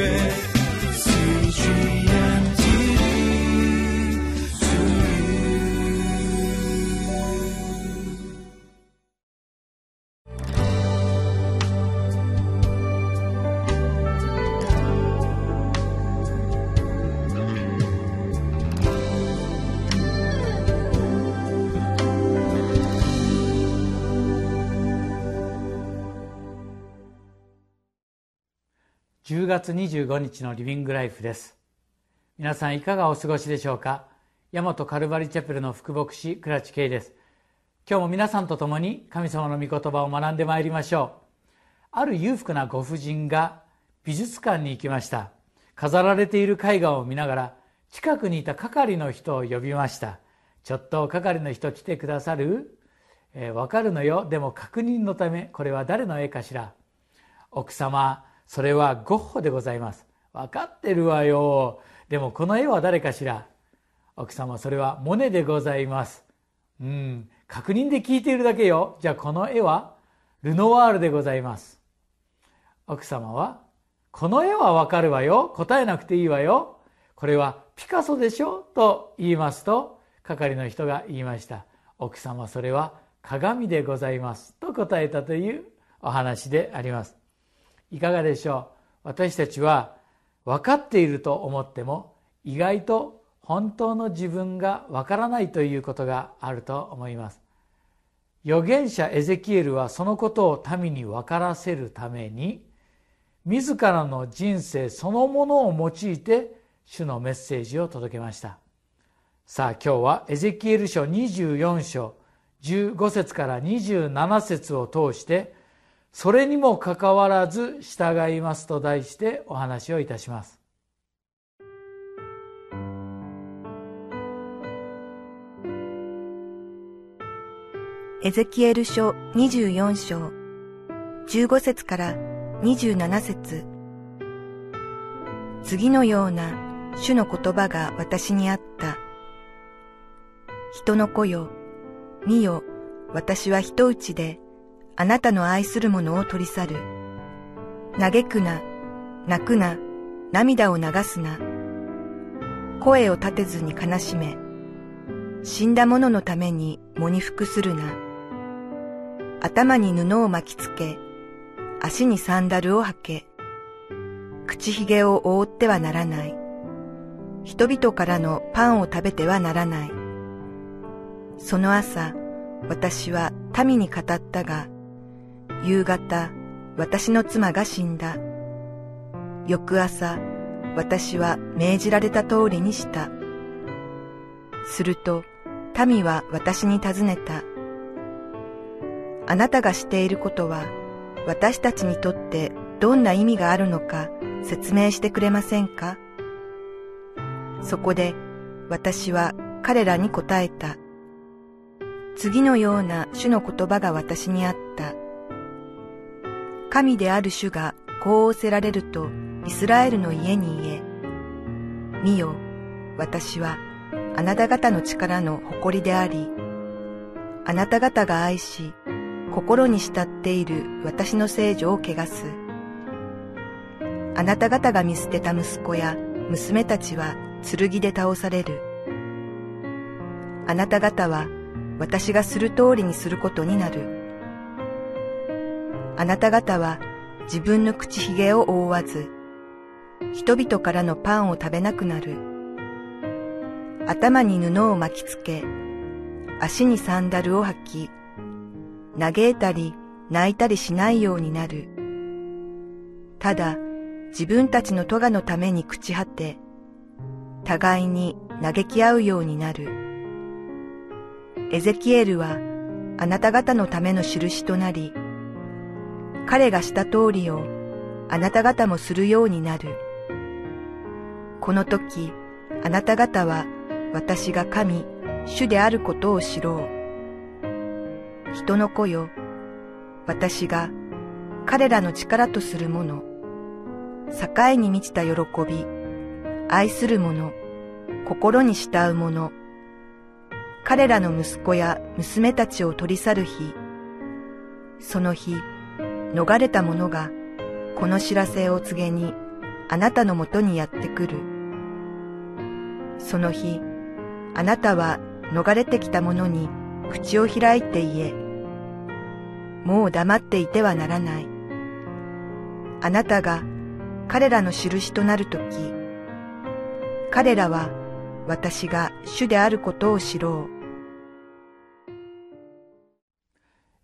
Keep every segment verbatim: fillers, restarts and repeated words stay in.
へ」じゅうがつにじゅうごにちのリビングライフです。皆さんいかがお過ごしでしょうか。大和カルバリチャペルの副牧師倉地圭です。今日も皆さんと共に神様の御言葉を学んでまいりましょう。ある裕福なご婦人が美術館に行きました。飾られている絵画を見ながら近くにいた係の人を呼びました。ちょっと係の人来てくださる、えー、わかるのよ。でも確認のため、これは誰の絵かしら。奥様、それはゴッホでございます。分かってるわよ。でもこの絵は誰かしら。奥様、それはモネでございます。うん、確認で聞いているだけよ。じゃあこの絵はルノワールでございます。奥様は、この絵は分かるわよ、答えなくていいわよ、これはピカソでしょと言いますと、係の人が言いました。奥様、それは鏡でございますと答えたというお話であります。いかがでしょう。私たちは分かっていると思っても、意外と本当の自分が分からないということがあると思います。預言者エゼキエルはそのことを民に分からせるために、自らの人生そのものを用いて主のメッセージを届けました。さあ今日はエゼキエル書にじゅうよんしょうじゅうごせつからにじゅうななせつを通して、それにもかかわらず従いますと題してお話をいたします。エゼキエル書にじゅうよんしょうじゅうごせつからにじゅうななせつ。次のような主の言葉が私にあった。人の子よ、見よ、私は人打ちであなたの愛する者を取り去る。嘆くな、泣くな、涙を流すな。声を立てずに悲しめ。死んだ者のために喪に服するな。頭に布を巻きつけ、足にサンダルを履け。口ひげを覆ってはならない。人々からのパンを食べてはならない。その朝、私は民に語ったが、夕方、私の妻が死んだ。翌朝、私は命じられた通りにした。すると、民は私に尋ねた。あなたがしていることは、私たちにとってどんな意味があるのか説明してくれませんか。そこで、私は彼らに答えた。次のような主の言葉が私にあった。神である主がこう仰せられるとイスラエルの家に言え。見よ、私はあなた方の力の誇りであり、あなた方が愛し、心に慕っている私の聖女を汚す。あなた方が見捨てた息子や娘たちは剣で倒される。あなた方は私がする通りにすることになる。あなた方は自分の口ひげを覆わず、人々からのパンを食べなくなる。頭に布を巻きつけ、足にサンダルを履き、嘆いたり泣いたりしないようになる。ただ自分たちの咎のために朽ち果て、互いに嘆き合うようになる。エゼキエルはあなた方のための印となり、彼がした通りをあなた方もするようになる。この時あなた方は私が神、主であることを知ろう。人の子よ、私が彼らの力とする者、栄に満ちた喜び、愛する者、心に慕う者、彼らの息子や娘たちを取り去る日、その日、逃れた者がこの知らせを告げにあなたのもとにやってくる。その日、あなたは逃れてきた者に口を開いて言え、もう黙っていてはならない。あなたが彼らの印となるとき、彼らは私が主であることを知ろう。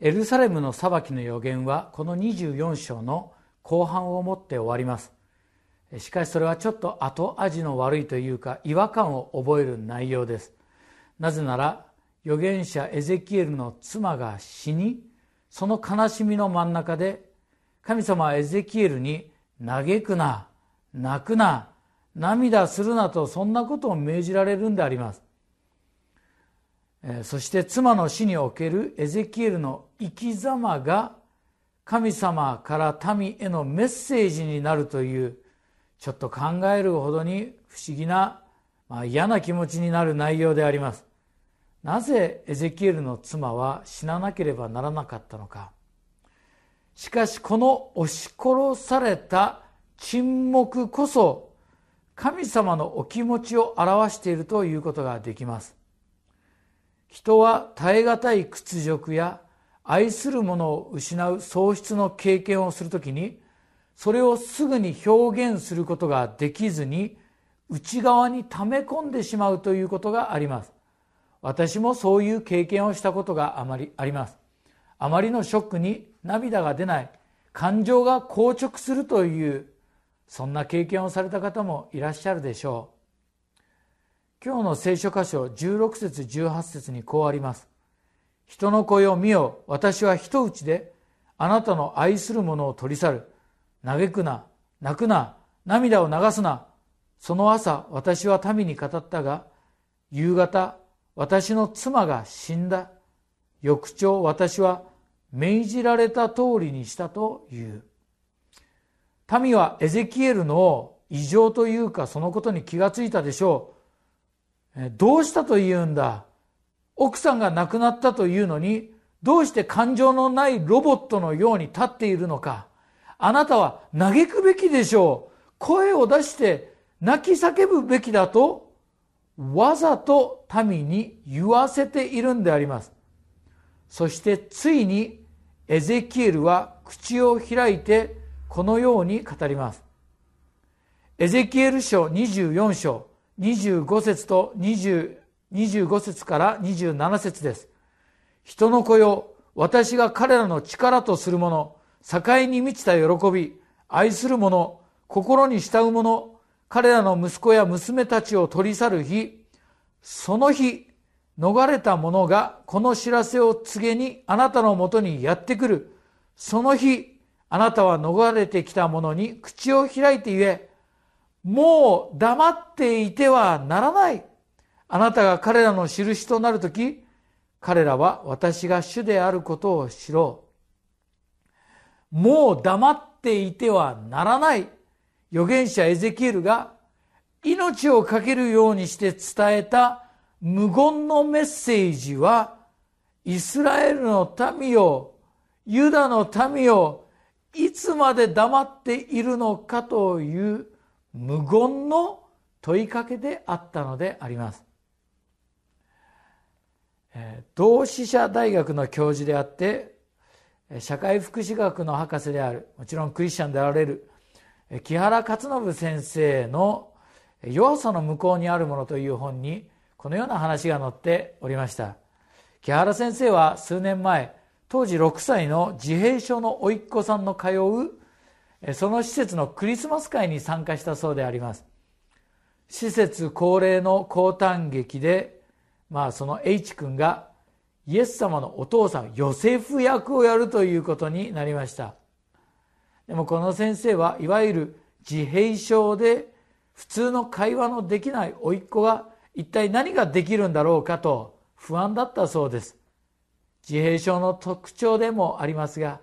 エルサレムの裁きの予言はこのにじゅうよん章の後半をもって終わります。しかしそれはちょっと後味の悪いというか違和感を覚える内容です。なぜなら預言者エゼキエルの妻が死に、その悲しみの真ん中で神様はエゼキエルに嘆くな、泣くな、涙するなとそんなことを命じられるんであります。そして妻の死におけるエゼキエルの生き様が神様から民へのメッセージになるという、ちょっと考えるほどに不思議な、まあ、嫌な気持ちになる内容であります。なぜエゼキエルの妻は死ななければならなかったのか。しかしこの押し殺された沈黙こそ神様のお気持ちを表しているということができます。人は耐え難い屈辱や愛するものを失う喪失の経験をするときに、それをすぐに表現することができずに内側に溜め込んでしまうということがあります。私もそういう経験をしたことがあまりあります。あまりのショックに涙が出ない、感情が硬直するという、そんな経験をされた方もいらっしゃるでしょう。今日の聖書箇所じゅうろく節じゅうはち節にこうあります。人の声を見よ、私は一打ちであなたの愛するものを取り去る。嘆くな、泣くな、涙を流すな。その朝私は民に語ったが、夕方私の妻が死んだ。翌朝私は命じられた通りにしたという。民はエゼキエルの異常というかそのことに気がついたでしょう。どうしたというんだ。奥さんが亡くなったというのに、どうして感情のないロボットのように立っているのか。あなたは嘆くべきでしょう。声を出して泣き叫ぶべきだと、わざと民に言わせているんであります。そしてついにエゼキエルは口を開いてこのように語ります。エゼキエル書にじゅうよん章にじゅうご節とにじゅう、にじゅうご節からにじゅうなな節です。人の子よ、私が彼らの力とする者、栄に満ちた喜び、愛する者、心に慕う者、彼らの息子や娘たちを取り去る日、その日、逃れた者がこの知らせを告げにあなたのもとにやってくる。その日、あなたは逃れてきた者に口を開いて言え、もう黙っていてはならない。あなたが彼らの印となるとき、彼らは私が主であることを知ろう。もう黙っていてはならない。預言者エゼキエルが命を懸けるようにして伝えた無言のメッセージは、イスラエルの民よ、ユダの民よ、いつまで黙っているのかという無言の問いかけであったのであります。同志社大学の教授であって社会福祉学の博士である、もちろんクリスチャンであられる木原克信先生の弱さの向こうにあるものという本にこのような話が載っておりました。木原先生は数年前、当時ろくさいの自閉症の甥っ子さんの通うその施設のクリスマス会に参加したそうであります。施設恒例の降誕劇で、まあ、その H 君がイエス様のお父さんヨセフ役をやるということになりました。でもこの先生はいわゆる自閉症で普通の会話のできない甥っ子が一体何ができるんだろうかと不安だったそうです。自閉症の特徴でもありますが、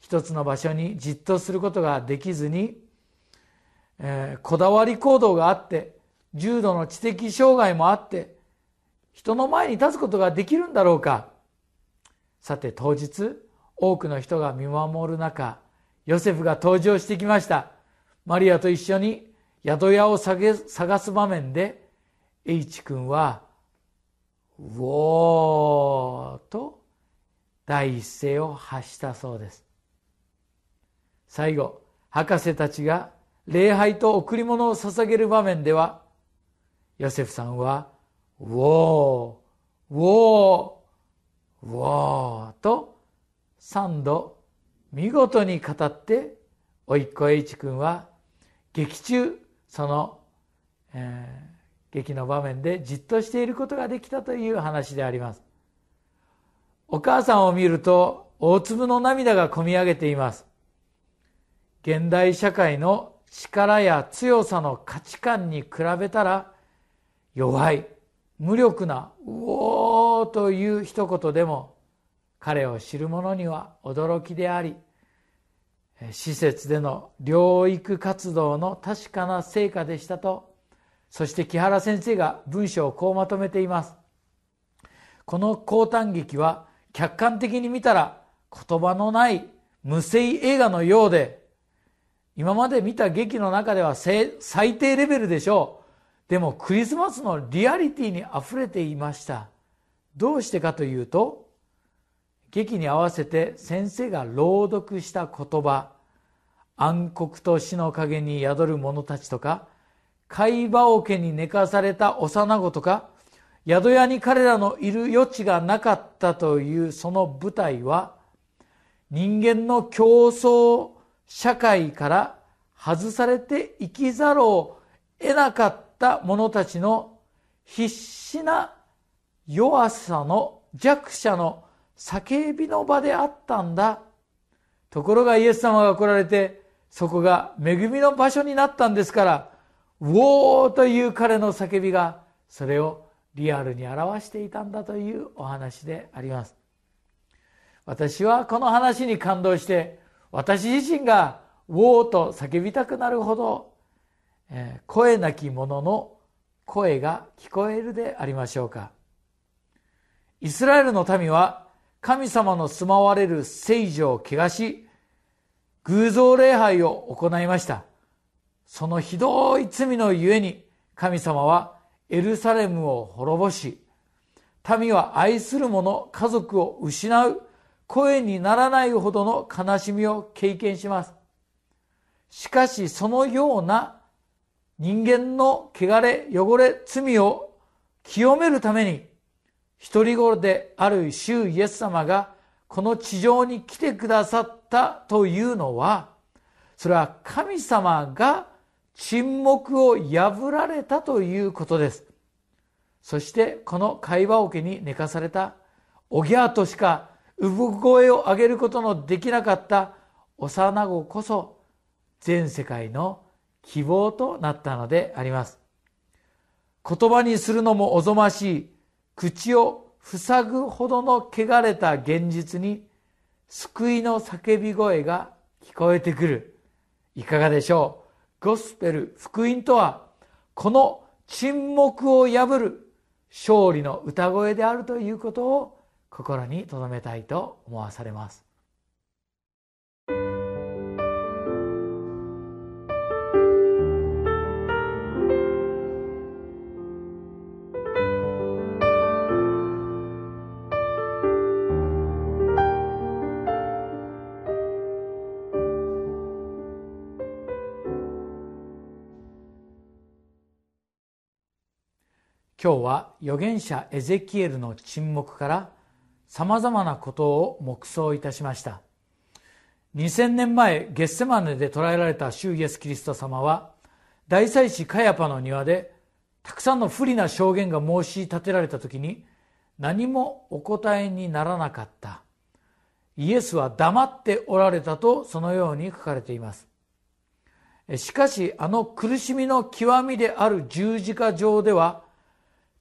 一つの場所にじっとすることができずに、えー、こだわり行動があって、重度の知的障害もあって、人の前に立つことができるんだろうか。さて当日、多くの人が見守る中、ヨセフが登場してきました。マリアと一緒に宿屋を探す場面で、H 君は、うおーと第一声を発したそうです。最後、博士たちが礼拝と贈り物を捧げる場面では、ヨセフさんは、ウォー、ウォー、ウォーとさんど見事に語って、おいっ子H君は劇中、その、えー、劇の場面でじっとしていることができたという話であります。お母さんを見ると大粒の涙がこみ上げています。現代社会の力や強さの価値観に比べたら、弱い、無力な「うおー」という一言でも、彼を知る者には驚きであり、施設での療育活動の確かな成果でしたと、そして木原先生が文章をこうまとめています。この降誕劇は客観的に見たら言葉のない無声映画のようで、今まで見た劇の中では最低レベルでしょう。でもクリスマスのリアリティにあふれていました。どうしてかというと、劇に合わせて先生が朗読した言葉、暗黒と死の影に宿る者たちとか、貝羽桶に寝かされた幼子とか、宿屋に彼らのいる余地がなかったというその舞台は、人間の競争社会から外されて生きざるを得なかった者たちの必死な弱さの弱者の叫びの場であったんだ。ところがイエス様が来られて、そこが恵みの場所になったんですから、ウォーという彼の叫びがそれをリアルに表していたんだというお話であります。私はこの話に感動して、私自身がウォーと叫びたくなるほど、声なき者の声が聞こえるでありましょうか。イスラエルの民は神様の住まわれる聖所を汚し、偶像礼拝を行いました。そのひどい罪のゆえに、神様はエルサレムを滅ぼし、民は愛する者、家族を失う、声にならないほどの悲しみを経験します。しかしそのような人間の汚れ、汚れ、罪を清めるために、一人頃である主イエス様がこの地上に来てくださったというのは、それは神様が沈黙を破られたということです。そしてこの貝羽桶に寝かされた、おぎゃーとしか産声を上げることのできなかった幼子こそ、全世界の希望となったのであります。言葉にするのもおぞましい、口を塞ぐほどの汚れた現実に、救いの叫び声が聞こえてくる。いかがでしょう。ゴスペル福音とは、この沈黙を破る勝利の歌声であるということを心に留めたいと思わされます。今日は預言者エゼキエルの沈黙からさまざまなことを黙想いたしました。にせんねんまえ、ゲッセマネで捕らえられた主イエスキリスト様は、大祭司カヤパの庭でたくさんの不利な証言が申し立てられた時に、何もお答えにならなかった、イエスは黙っておられたと、そのように書かれています。しかしあの苦しみの極みである十字架上では、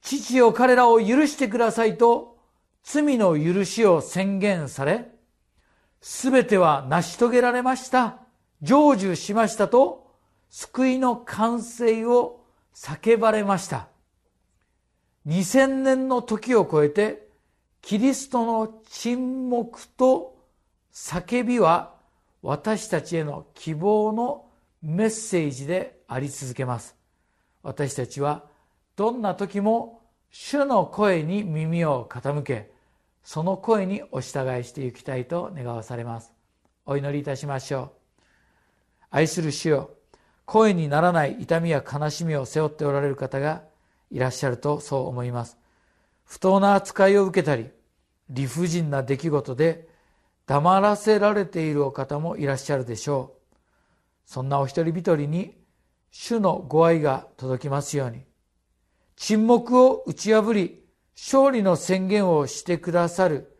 父よ、彼らを許してくださいと罪の許しを宣言され、すべては成し遂げられました、成就しましたと救いの完成を叫ばれました。にせんねんの時を超えて、キリストの沈黙と叫びは私たちへの希望のメッセージであり続けます。私たちはどんな時も主の声に耳を傾け、その声にお従いしていきたいと願わされます。お祈りいたしましょう。愛する主よ、声にならない痛みや悲しみを背負っておられる方がいらっしゃるとそう思います。不当な扱いを受けたり、理不尽な出来事で黙らせられているお方もいらっしゃるでしょう。そんなお一人一人に主のご愛が届きますように、沈黙を打ち破り、勝利の宣言をしてくださる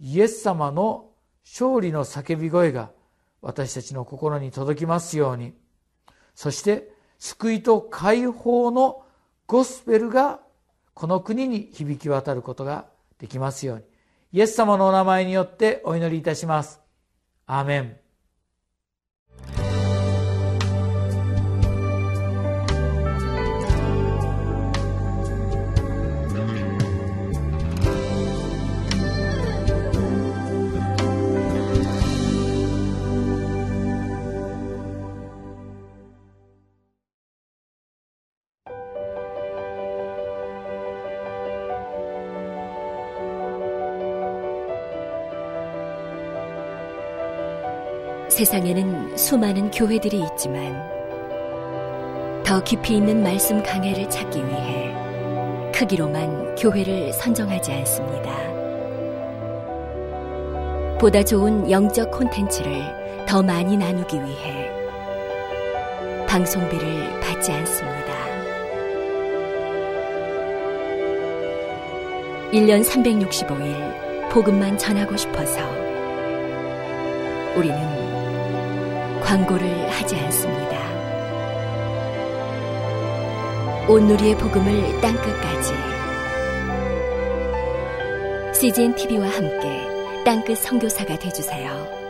イエス様の勝利の叫び声が私たちの心に届きますように、そして救いと解放のゴスペルがこの国に響き渡ることができますように、イエス様のお名前によってお祈りいたします。アーメン。세상에는 수많은 교회들이 있지만 더 깊이 있는 말씀 강해를 찾기 위해 크기로만 교회를 선정하지 않습니다. 보다 좋은 영적 콘텐츠를 더 많이 나누기 위해 방송비를 받지 않습니다. 일 년 삼백육십오 일 복음만 전하고 싶어서 우리는 광고를 하지 않습니다. 온누리의 복음을 땅끝까지 씨지엔 티비와 함께 땅끝 선교사가 되어주세요.